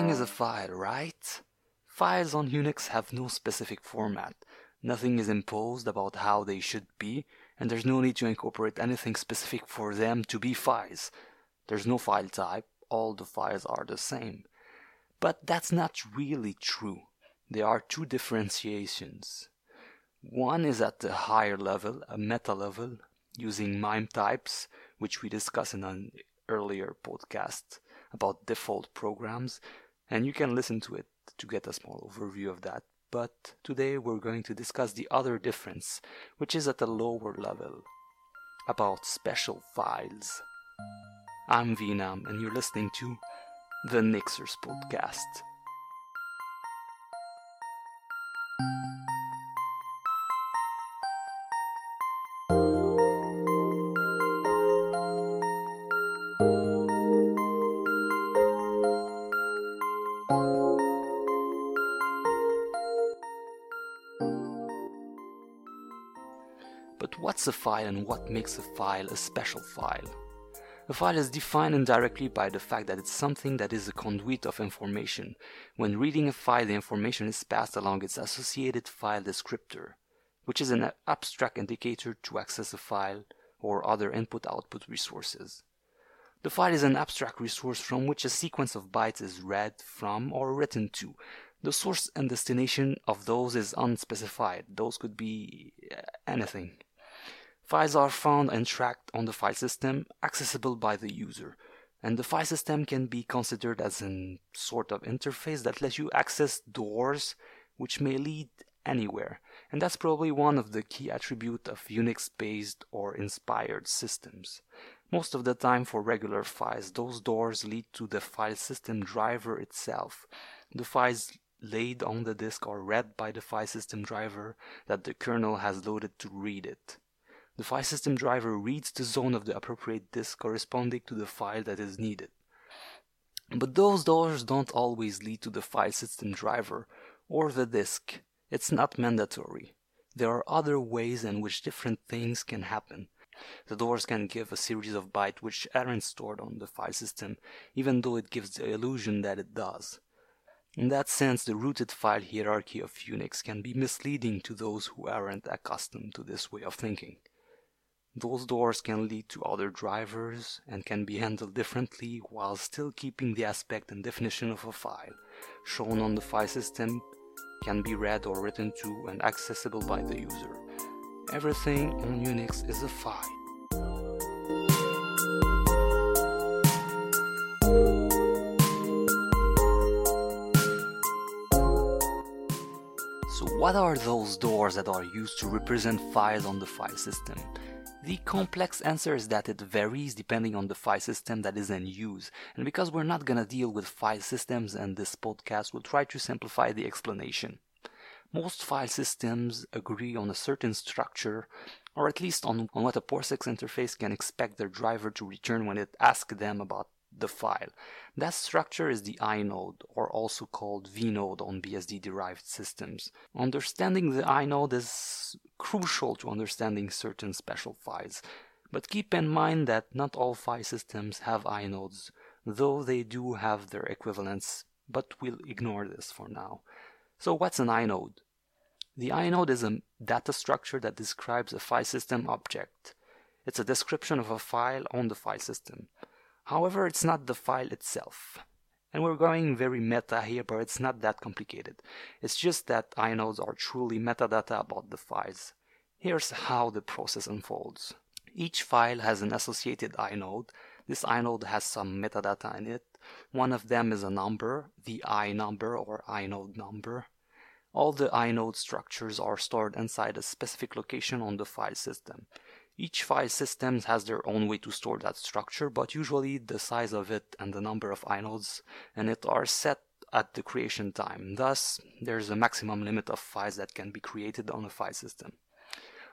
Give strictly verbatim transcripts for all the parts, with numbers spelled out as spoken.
thing is a file, right? Files on Unix have no specific format. Nothing is imposed about how they should be, and there's no need to incorporate anything specific for them to be files. There's no file type, all the files are the same. But that's not really true. There are two differentiations. One is at the higher level, a meta level, using MIME types, which we discussed in an earlier podcast about default programs, and you can listen to it to get a small overview of that. But today we're going to discuss the other difference, which is at a lower level, about special files. I'm Vinam, and you're listening to The Nixers Podcast. But what's a file and what makes a file a special file? A file is defined indirectly by the fact that it's something that is a conduit of information. When reading a file, the information is passed along its associated file descriptor, which is an abstract indicator to access a file or other input-output resources. The file is an abstract resource from which a sequence of bytes is read from or written to. The source and destination of those is unspecified. Those could be anything. Files are found and tracked on the file system, accessible by the user. And the file system can be considered as a sort of interface that lets you access doors which may lead anywhere. And that's probably one of the key attributes of Unix-based or inspired systems. Most of the time for regular files, those doors lead to the file system driver itself. The files laid on the disk are read by the file system driver that the kernel has loaded to read it. The file system driver reads the zone of the appropriate disk corresponding to the file that is needed. But those doors don't always lead to the file system driver or the disk. It's not mandatory. There are other ways in which different things can happen. The doors can give a series of bytes which aren't stored on the file system, even though it gives the illusion that it does. In that sense, the rooted file hierarchy of Unix can be misleading to those who aren't accustomed to this way of thinking. Those doors can lead to other drivers and can be handled differently while still keeping the aspect and definition of a file shown on the file system, can be read or written to and accessible by the user. Everything on Unix is a file. So what are those doors that are used to represent files on the file system? The complex answer is that it varies depending on the file system that is in use, and because we're not gonna deal with file systems in this podcast, we'll try to simplify the explanation. Most file systems agree on a certain structure, or at least on, on what a POSIX interface can expect their driver to return when it asks them about the file. That structure is the inode, or also called VNode on B S D-derived systems. Understanding the inode is crucial to understanding certain special files, but keep in mind that not all file systems have inodes, though they do have their equivalents, but we'll ignore this for now. So what's an inode? The inode is a data structure that describes a file system object. It's a description of a file on the file system. However, it's not the file itself. And we're going very meta here, but it's not that complicated. It's just that inodes are truly metadata about the files. Here's how the process unfolds. Each file has an associated inode. This inode has some metadata in it. One of them is a number, the iNumber or inode number. All the inode structures are stored inside a specific location on the file system. Each file system has their own way to store that structure, but usually the size of it and the number of inodes in it are set at the creation time. Thus, there's a maximum limit of files that can be created on a file system.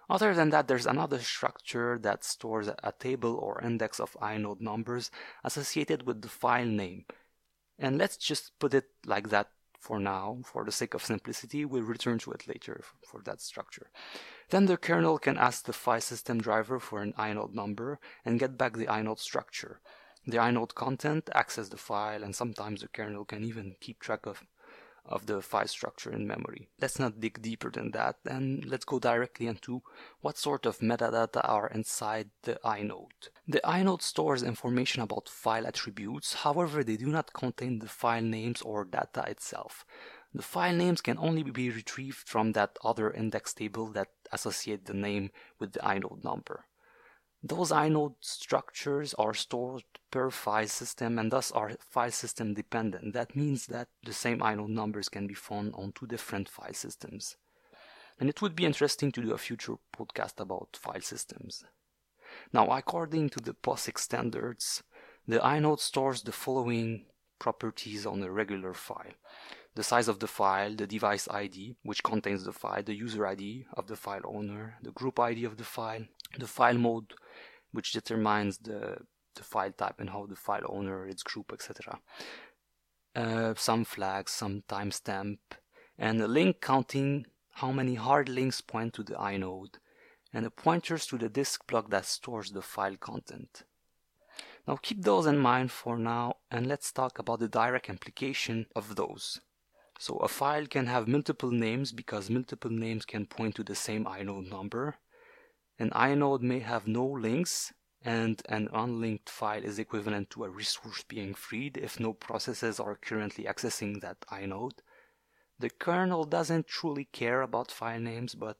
Other than that, there's another structure that stores a table or index of inode numbers associated with the file name. And let's just put it like that for now. For the sake of simplicity, we'll return to it later for that structure. Then the kernel can ask the file system driver for an inode number and get back the inode structure. the inode content, access the file, and sometimes the kernel can even keep track of, of the file structure in memory. Let's not dig deeper than that, and let's go directly into what sort of metadata are inside the inode. The inode stores information about file attributes, however they do not contain the file names or data itself. The file names can only be retrieved from that other index table that associates the name with the inode number. Those inode structures are stored per file system and thus are file system dependent. That means that the same inode numbers can be found on two different file systems. And it would be interesting to do a future podcast about file systems. Now, according to the POSIX standards, the inode stores the following properties on a regular file: the size of the file, the device I D, which contains the file, the user I D of the file owner, the group I D of the file, the file mode, which determines the, the file type and how the file owner, its group, et cetera. Uh, some flags, some timestamp, and a link counting how many hard links point to the inode, and the pointers to the disk block that stores the file content. Now keep those in mind for now, and let's talk about the direct implication of those. So a file can have multiple names because multiple names can point to the same inode number. An inode may have no links, and an unlinked file is equivalent to a resource being freed if no processes are currently accessing that inode. The kernel doesn't truly care about file names, but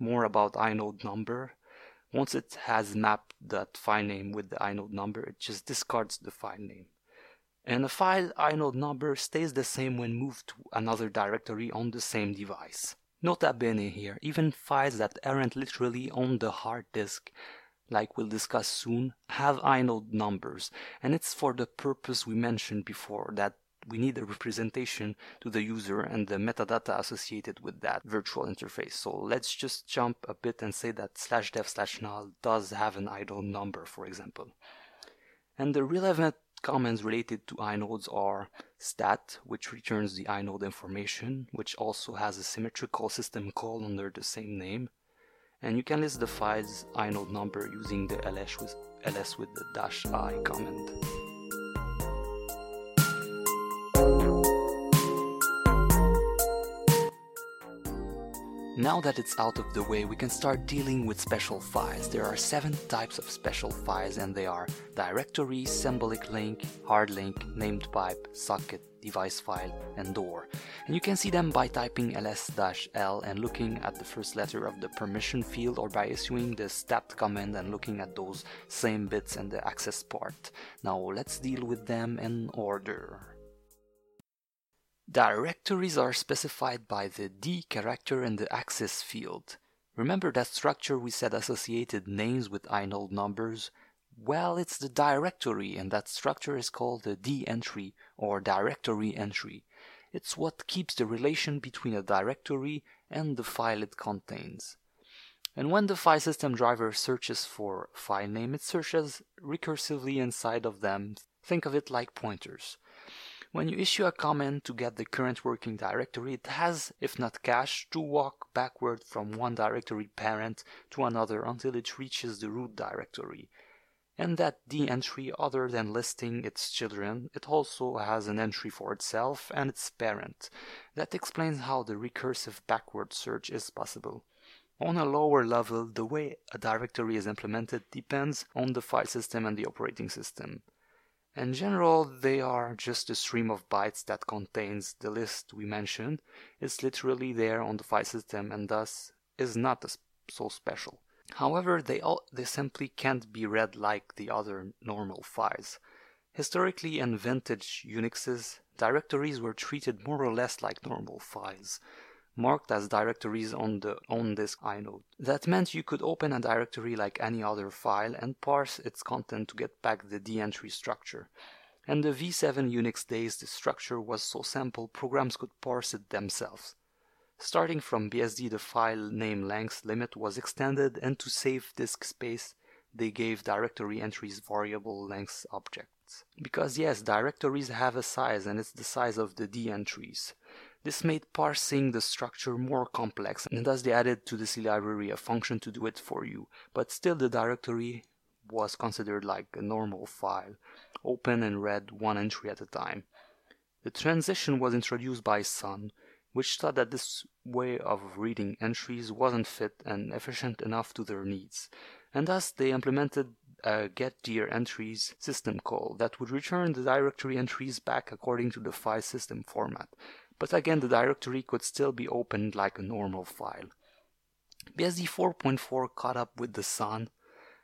more about inode number. Once it has mapped that file name with the inode number, it just discards the file name. And a file inode number stays the same when moved to another directory on the same device. Nota bene here, even files that aren't literally on the hard disk, like we'll discuss soon, have inode numbers, and it's for the purpose we mentioned before, that we need a representation to the user and the metadata associated with that virtual interface. So let's just jump a bit and say that slash dev slash null does have an inode number, for example. And the relevant comments related to inodes are stat, which returns the inode information, which also has a symmetrical system call under the same name, and you can list the file's inode number using the ls with, ls with the dash I command. Now that it's out of the way, we can start dealing with special files. There are seven types of special files, and they are directory, symbolic link, hard link, named pipe, socket, device file, and door. And you can see them by typing ls-l and looking at the first letter of the permission field, or by issuing the stat command and looking at those same bits in the access part. Now let's deal with them in order. Directories are specified by the D character in the access field. Remember that structure we said associated names with inode numbers? Well, it's the directory, and that structure is called the D entry or directory entry. It's what keeps the relation between a directory and the file it contains. And when the file system driver searches for file name, it searches recursively inside of them. Think of it like pointers. When you issue a command to get the current working directory, it has, if not cached, to walk backward from one directory parent to another until it reaches the root directory. And that D entry, other than listing its children, it also has an entry for itself and its parent. That explains how the recursive backward search is possible. On a lower level, the way a directory is implemented depends on the file system and the operating system. In general, they are just a stream of bytes that contains the list we mentioned. It's literally there on the file system and thus is not so special. However, they all, they simply can't be read like the other normal files. Historically, in vintage Unixes, directories were treated more or less like normal files, marked as directories on the on-disk inode. That meant you could open a directory like any other file and parse its content to get back the D-entry structure. In the V seven Unix days, the structure was so simple, programs could parse it themselves. Starting from B S D, the file name length limit was extended, and to save disk space, they gave directory entries variable length objects. Because yes, directories have a size, and it's the size of the D-entries. This made parsing the structure more complex, and thus they added to the C library a function to do it for you, but still the directory was considered like a normal file, open and read one entry at a time. The transition was introduced by Sun, which thought that this way of reading entries wasn't fit and efficient enough to their needs, and thus they implemented a getDirEntries system call that would return the directory entries back according to the file system format, but again the directory could still be opened like a normal file. B S D four point four caught up with the Sun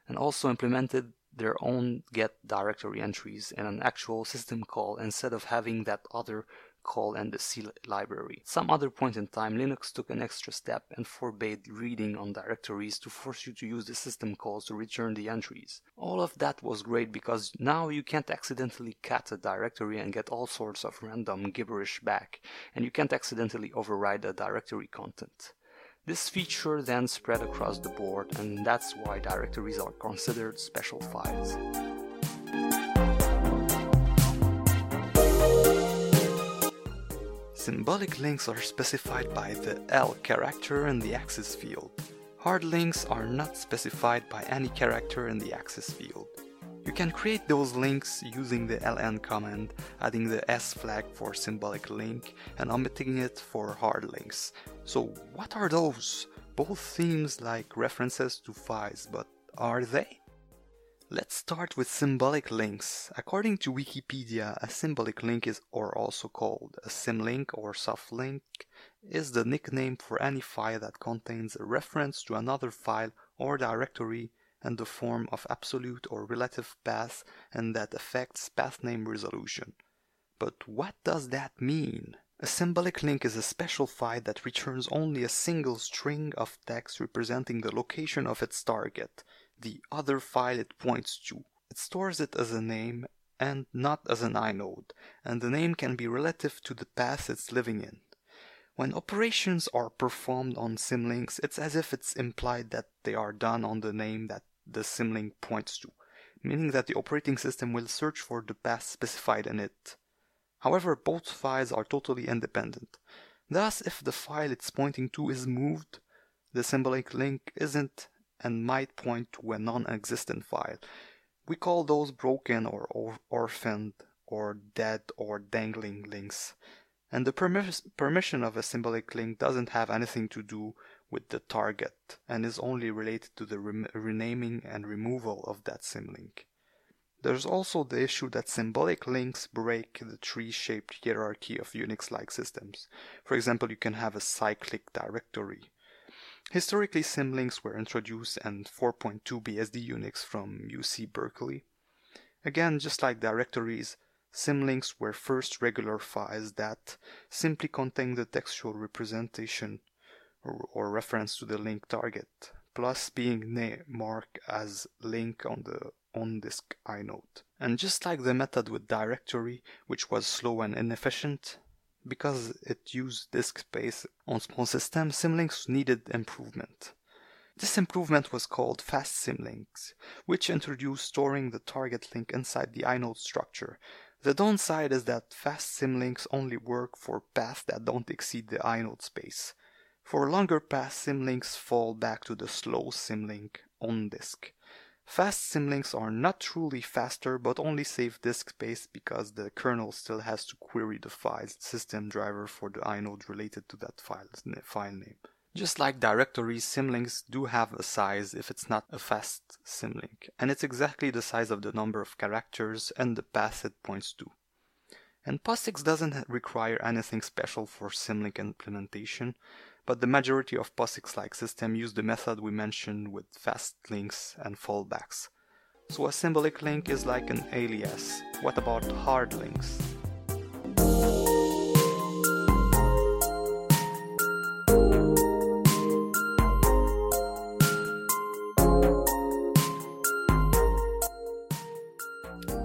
and also implemented their own get directory entries in an actual system call instead of having that other call and the C library. At some other point in time, Linux took an extra step and forbade reading on directories to force you to use the system calls to return the entries. All of that was great because now you can't accidentally cat a directory and get all sorts of random gibberish back, and you can't accidentally override the directory content. This feature then spread across the board, and that's why directories are considered special files. Symbolic links are specified by the L character in the axis field. Hard links are not specified by any character in the axis field. You can create those links using the L N command, adding the S flag for symbolic link and omitting it for hard links. So what are those? Both seems like references to files, but are they? Let's start with symbolic links. According to Wikipedia, a symbolic link is, or also called a symlink or softlink, is the nickname for any file that contains a reference to another file or directory and the form of absolute or relative path, and that affects path name resolution. But what does that mean? A symbolic link is a special file that returns only a single string of text representing the location of its target, the other file it points to. It stores it as a name and not as an inode, and the name can be relative to the path it's living in. When operations are performed on symlinks, it's as if it's implied that they are done on the name that the symlink points to, meaning that the operating system will search for the path specified in it. However, both files are totally independent. Thus, if the file it's pointing to is moved, the symbolic link isn't and might point to a non-existent file. We call those broken or, or orphaned or dead or dangling links. And the permis- permission of a symbolic link doesn't have anything to do with the target and is only related to the re- renaming and removal of that symlink. There's also the issue that symbolic links break the tree-shaped hierarchy of Unix-like systems. For example, you can have a cyclic directory. Historically, symlinks were introduced in four point two B S D Unix from U C Berkeley. Again, just like directories, symlinks were first regular files that simply contain the textual representation or, or reference to the link target, plus being na- marked as link on the on-disk inode. And just like the method with directory, which was slow and inefficient, because it used disk space on small systems, symlinks needed improvement. This improvement was called fast symlinks, which introduced storing the target link inside the inode structure. The downside is that fast symlinks only work for paths that don't exceed the inode space. For longer paths, symlinks fall back to the slow symlink on disk. Fast symlinks are not truly faster, but only save disk space because the kernel still has to query the file system driver for the inode related to that file, file name. Just like directories, symlinks do have a size if it's not a fast symlink, and it's exactly the size of the number of characters and the path it points to. And POSIX doesn't require anything special for symlink implementation, but the majority of POSIX-like systems use the method we mentioned with fast links and fallbacks. So a symbolic link is like an alias. What about hard links?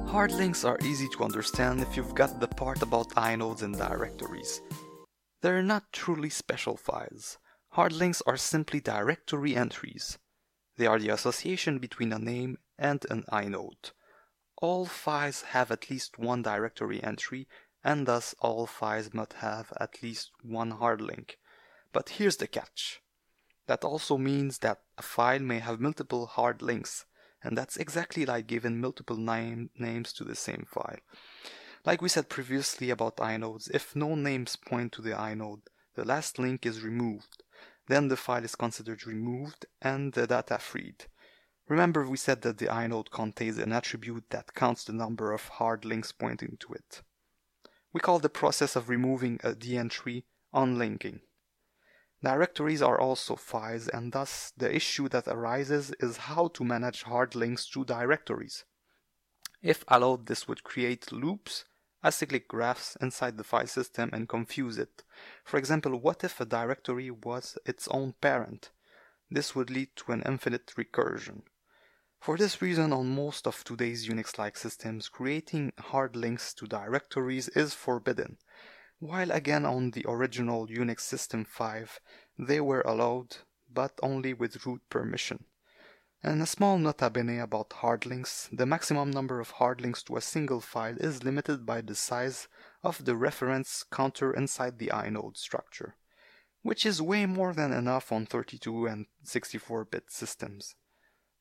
Hard links are easy to understand if you've got the part about inodes and directories. They're not truly special files. Hard links are simply directory entries. They are the association between a name and an inode. All files have at least one directory entry, and thus all files must have at least one hard link. But here's the catch. That also means that a file may have multiple hard links, And that's exactly like giving multiple name, names to the same file. Like we said previously about inodes, if no names point to the inode, the last link is removed. Then the file is considered removed and the data freed. Remember, we said that the inode contains an attribute that counts the number of hard links pointing to it. We call the process of removing a D entry unlinking. Directories are also files, and thus the issue that arises is how to manage hard links to directories. If allowed, this would create loops, acyclic graphs inside the file system and confuse it. For example, what if a directory was its own parent? This would lead to an infinite recursion. For this reason, on most of today's Unix-like systems, creating hard links to directories is forbidden. While again on the original Unix System five, they were allowed, but only with root permission. And a small nota bene about hard links, the maximum number of hard links to a single file is limited by the size of the reference counter inside the inode structure, which is way more than enough on thirty-two and sixty-four bit systems.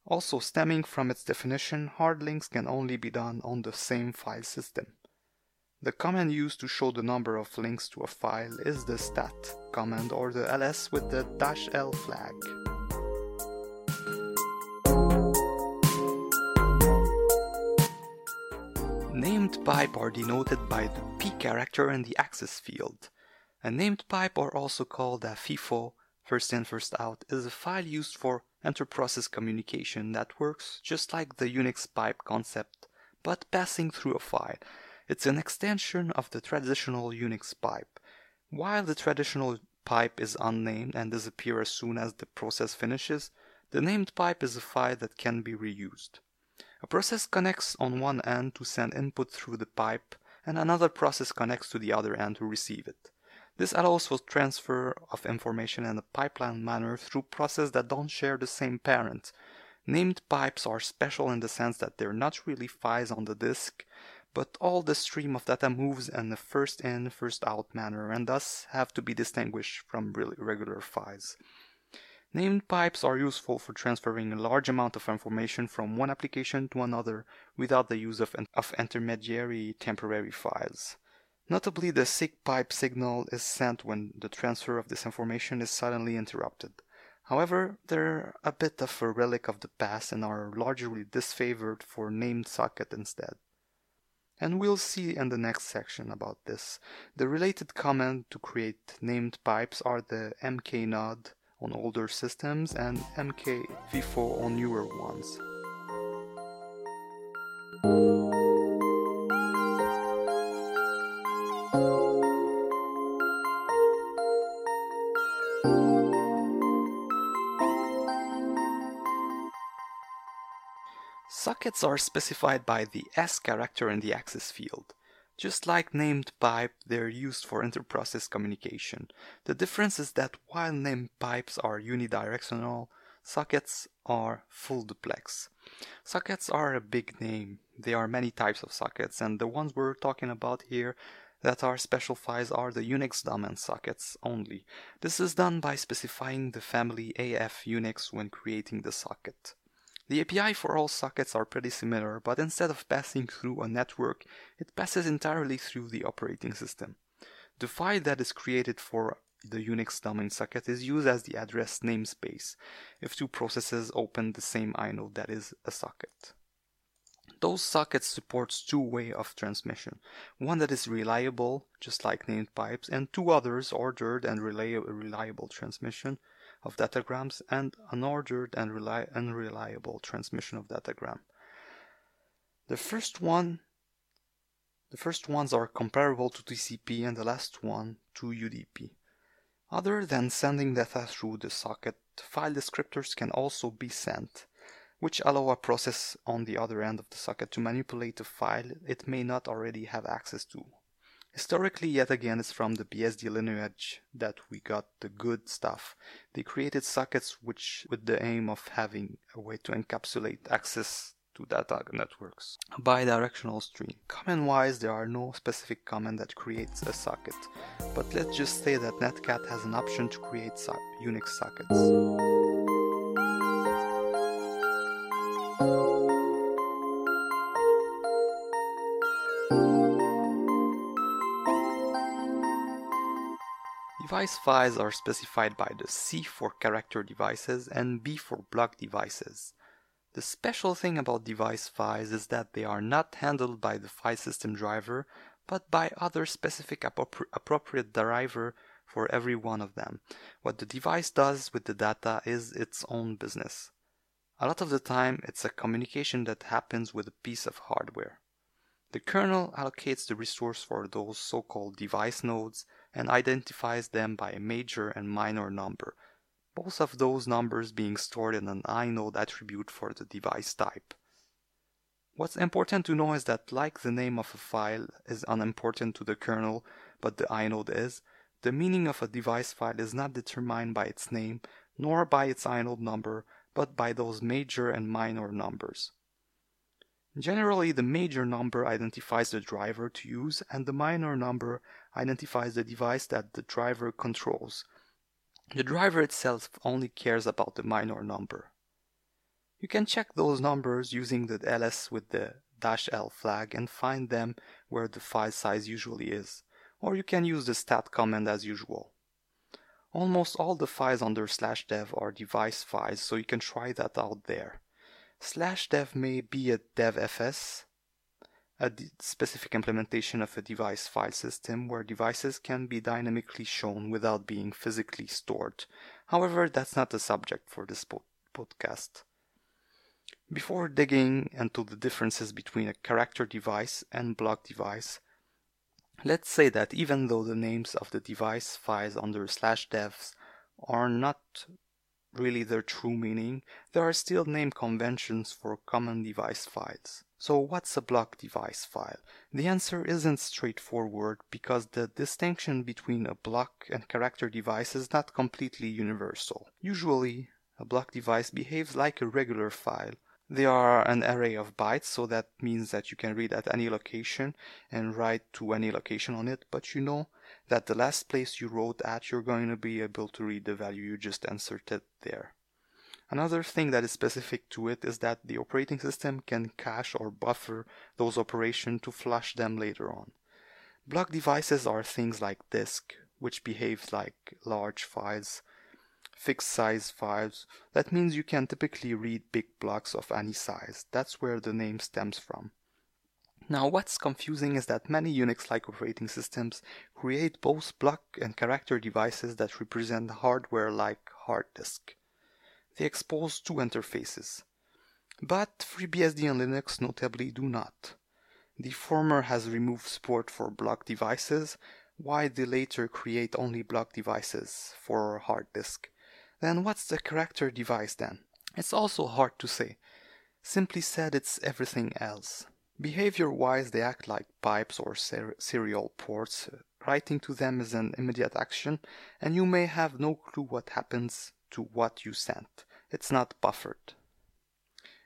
Also, stemming from its definition, hard links can only be done on the same file system. The command used to show the number of links to a file is the stat command or the ls with the dash l flag. Named pipe are denoted by the P character in the access field. A named pipe, or also called a FIFO, first in first out, is a file used for interprocess communication that works just like the Unix pipe concept, but passing through a file. It's an extension of the traditional Unix pipe. While the traditional pipe is unnamed and disappears as soon as the process finishes, the named pipe is a file that can be reused. A process connects on one end to send input through the pipe, and another process connects to the other end to receive it. This allows for transfer of information in a pipeline manner through processes that don't share the same parent. Named pipes are special in the sense that they're not really files on the disk, but all the stream of data moves in a first-in, first-out manner and thus have to be distinguished from regular files. Named pipes are useful for transferring a large amount of information from one application to another without the use of, of intermediary temporary files. Notably, the SIGPIPE signal is sent when the transfer of this information is suddenly interrupted. However, they're a bit of a relic of the past and are largely disfavored for named socket instead. And we'll see in the next section about this. The related command to create named pipes are the mknode on older systems and mkfifo on newer ones. Sockets are specified by the S character in the access field. Just like named pipe, they're used for interprocess communication. The difference is that while named pipes are unidirectional, sockets are full duplex. Sockets are a big name. There are many types of sockets, and the ones we're talking about here that are special files are the Unix domain sockets only. This is done by specifying the family A F UNIX when creating the socket. The A P I for all sockets are pretty similar, but instead of passing through a network, it passes entirely through the operating system. The file that is created for the Unix domain socket is used as the address namespace if two processes open the same inode, that is, a socket. Those sockets supports two ways of transmission, one that is reliable, just like named pipes, and two others, ordered and rela- reliable transmission of datagrams and unordered and reli- unreliable transmission of datagram. The first one, the first ones are comparable to T C P and the last one to U D P. Other than sending data through the socket, file descriptors can also be sent, which allow a process on the other end of the socket to manipulate a file it may not already have access to. Historically, yet again, it's from the B S D lineage that we got the good stuff. They created sockets which, with the aim of having a way to encapsulate access to data networks. Bidirectional stream. Command-wise, there are no specific command that creates a socket, but let's just say that Netcat has an option to create so- Unix sockets. Device files are specified by the C for character devices and B for block devices. The special thing about device files is that they are not handled by the file system driver, but by other specific appropri- appropriate driver for every one of them. What the device does with the data is its own business. A lot of the time, it's a communication that happens with a piece of hardware. The kernel allocates the resource for those so-called device nodes and identifies them by a major and minor number, both of those numbers being stored in an inode attribute for the device type. What's important to know is that, like the name of a file is unimportant to the kernel, but the inode is, the meaning of a device file is not determined by its name, nor by its inode number, but by those major and minor numbers. Generally, the major number identifies the driver to use, and the minor number identifies the device that the driver controls. The driver itself only cares about the minor number. You can check those numbers using the ls with the -l flag and find them where the file size usually is, or you can use the stat command as usual. Almost all the files under slash dev are device files, so you can try that out there. Slash dev may be a devfs, a de- specific implementation of a device file system where devices can be dynamically shown without being physically stored. However, that's not the subject for this po- podcast. Before digging into the differences between a character device and block device, let's say that even though the names of the device files under slash devs are not really their true meaning, there are still name conventions for common device files. So what's a block device file? The answer isn't straightforward because the distinction between a block and character device is not completely universal. Usually, a block device behaves like a regular file. They are an array of bytes, so that means that you can read at any location and write to any location on it, but you know that the last place you wrote at, you're going to be able to read the value you just inserted there. Another thing that is specific to it is that the operating system can cache or buffer those operations to flush them later on. Block devices are things like disk, which behaves like large files, fixed size files. That means you can typically read big blocks of any size. That's where the name stems from. Now, what's confusing is that many Unix-like operating systems create both block and character devices that represent hardware like hard disk. They expose two interfaces. But FreeBSD and Linux notably do not. The former has removed support for block devices, while the latter create only block devices for hard disk. Then what's the character device then? It's also hard to say. Simply said, it's everything else. Behavior-wise, they act like pipes or ser- serial ports. Writing to them is an immediate action, and you may have no clue what happens to what you sent. It's not buffered.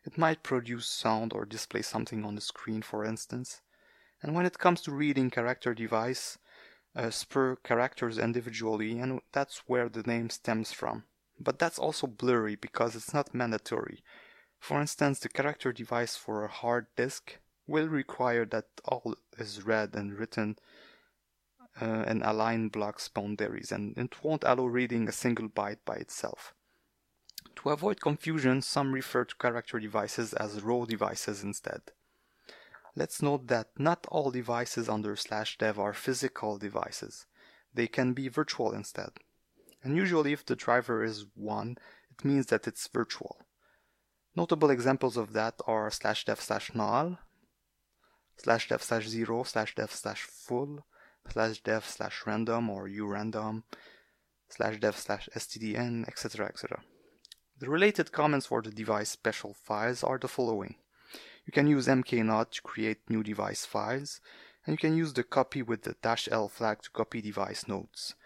It might produce sound or display something on the screen, for instance. And when it comes to reading character device, uh, spur characters individually, and that's where the name stems from. But that's also blurry because it's not mandatory. For instance, the character device for a hard disk will require that all is read and written uh, and align blocks boundaries, and it won't allow reading a single byte by itself. To avoid confusion, some refer to character devices as row devices instead. Let's note that not all devices under slash dev are physical devices. They can be virtual instead. And usually if the driver is one, it means that it's virtual. Notable examples of that are slash dev slash null, slash dev slash zero, slash dev slash full, slash dev slash random or urandom, slash dev slash stdn, et cetera, et cetera. The related comments for the device special files are the following. You can use mknode to create new device files, and you can use the copy with the -l flag to copy device nodes.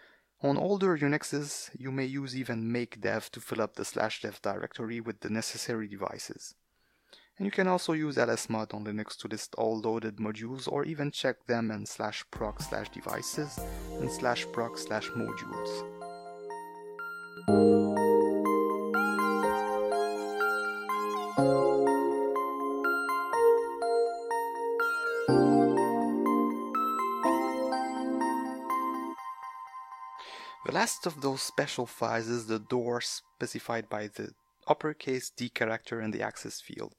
On older Unixes, you may use even make dev to fill up the slash dev directory with the necessary devices. And you can also use lsmod on Linux to list all loaded modules or even check them in slash proc slash devices and slash proc slash modules. The last last of those special files is the door specified by the uppercase D character and the access field.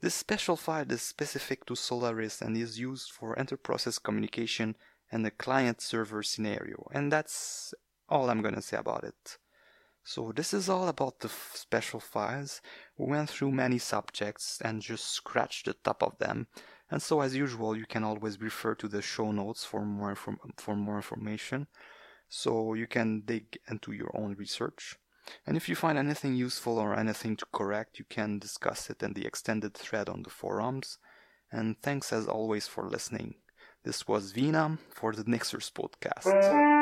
This special file is specific to Solaris and is used for inter-process communication and the client-server scenario. And that's all I'm gonna say about it. So this is all about the f- special files. We went through many subjects and just scratched the top of them. And so as usual, you can always refer to the show notes for more inform- for more information. So you can dig into your own research. And if you find anything useful or anything to correct, you can discuss it in the extended thread on the forums. And thanks as always for listening. This was Vina for the Nixers Podcast.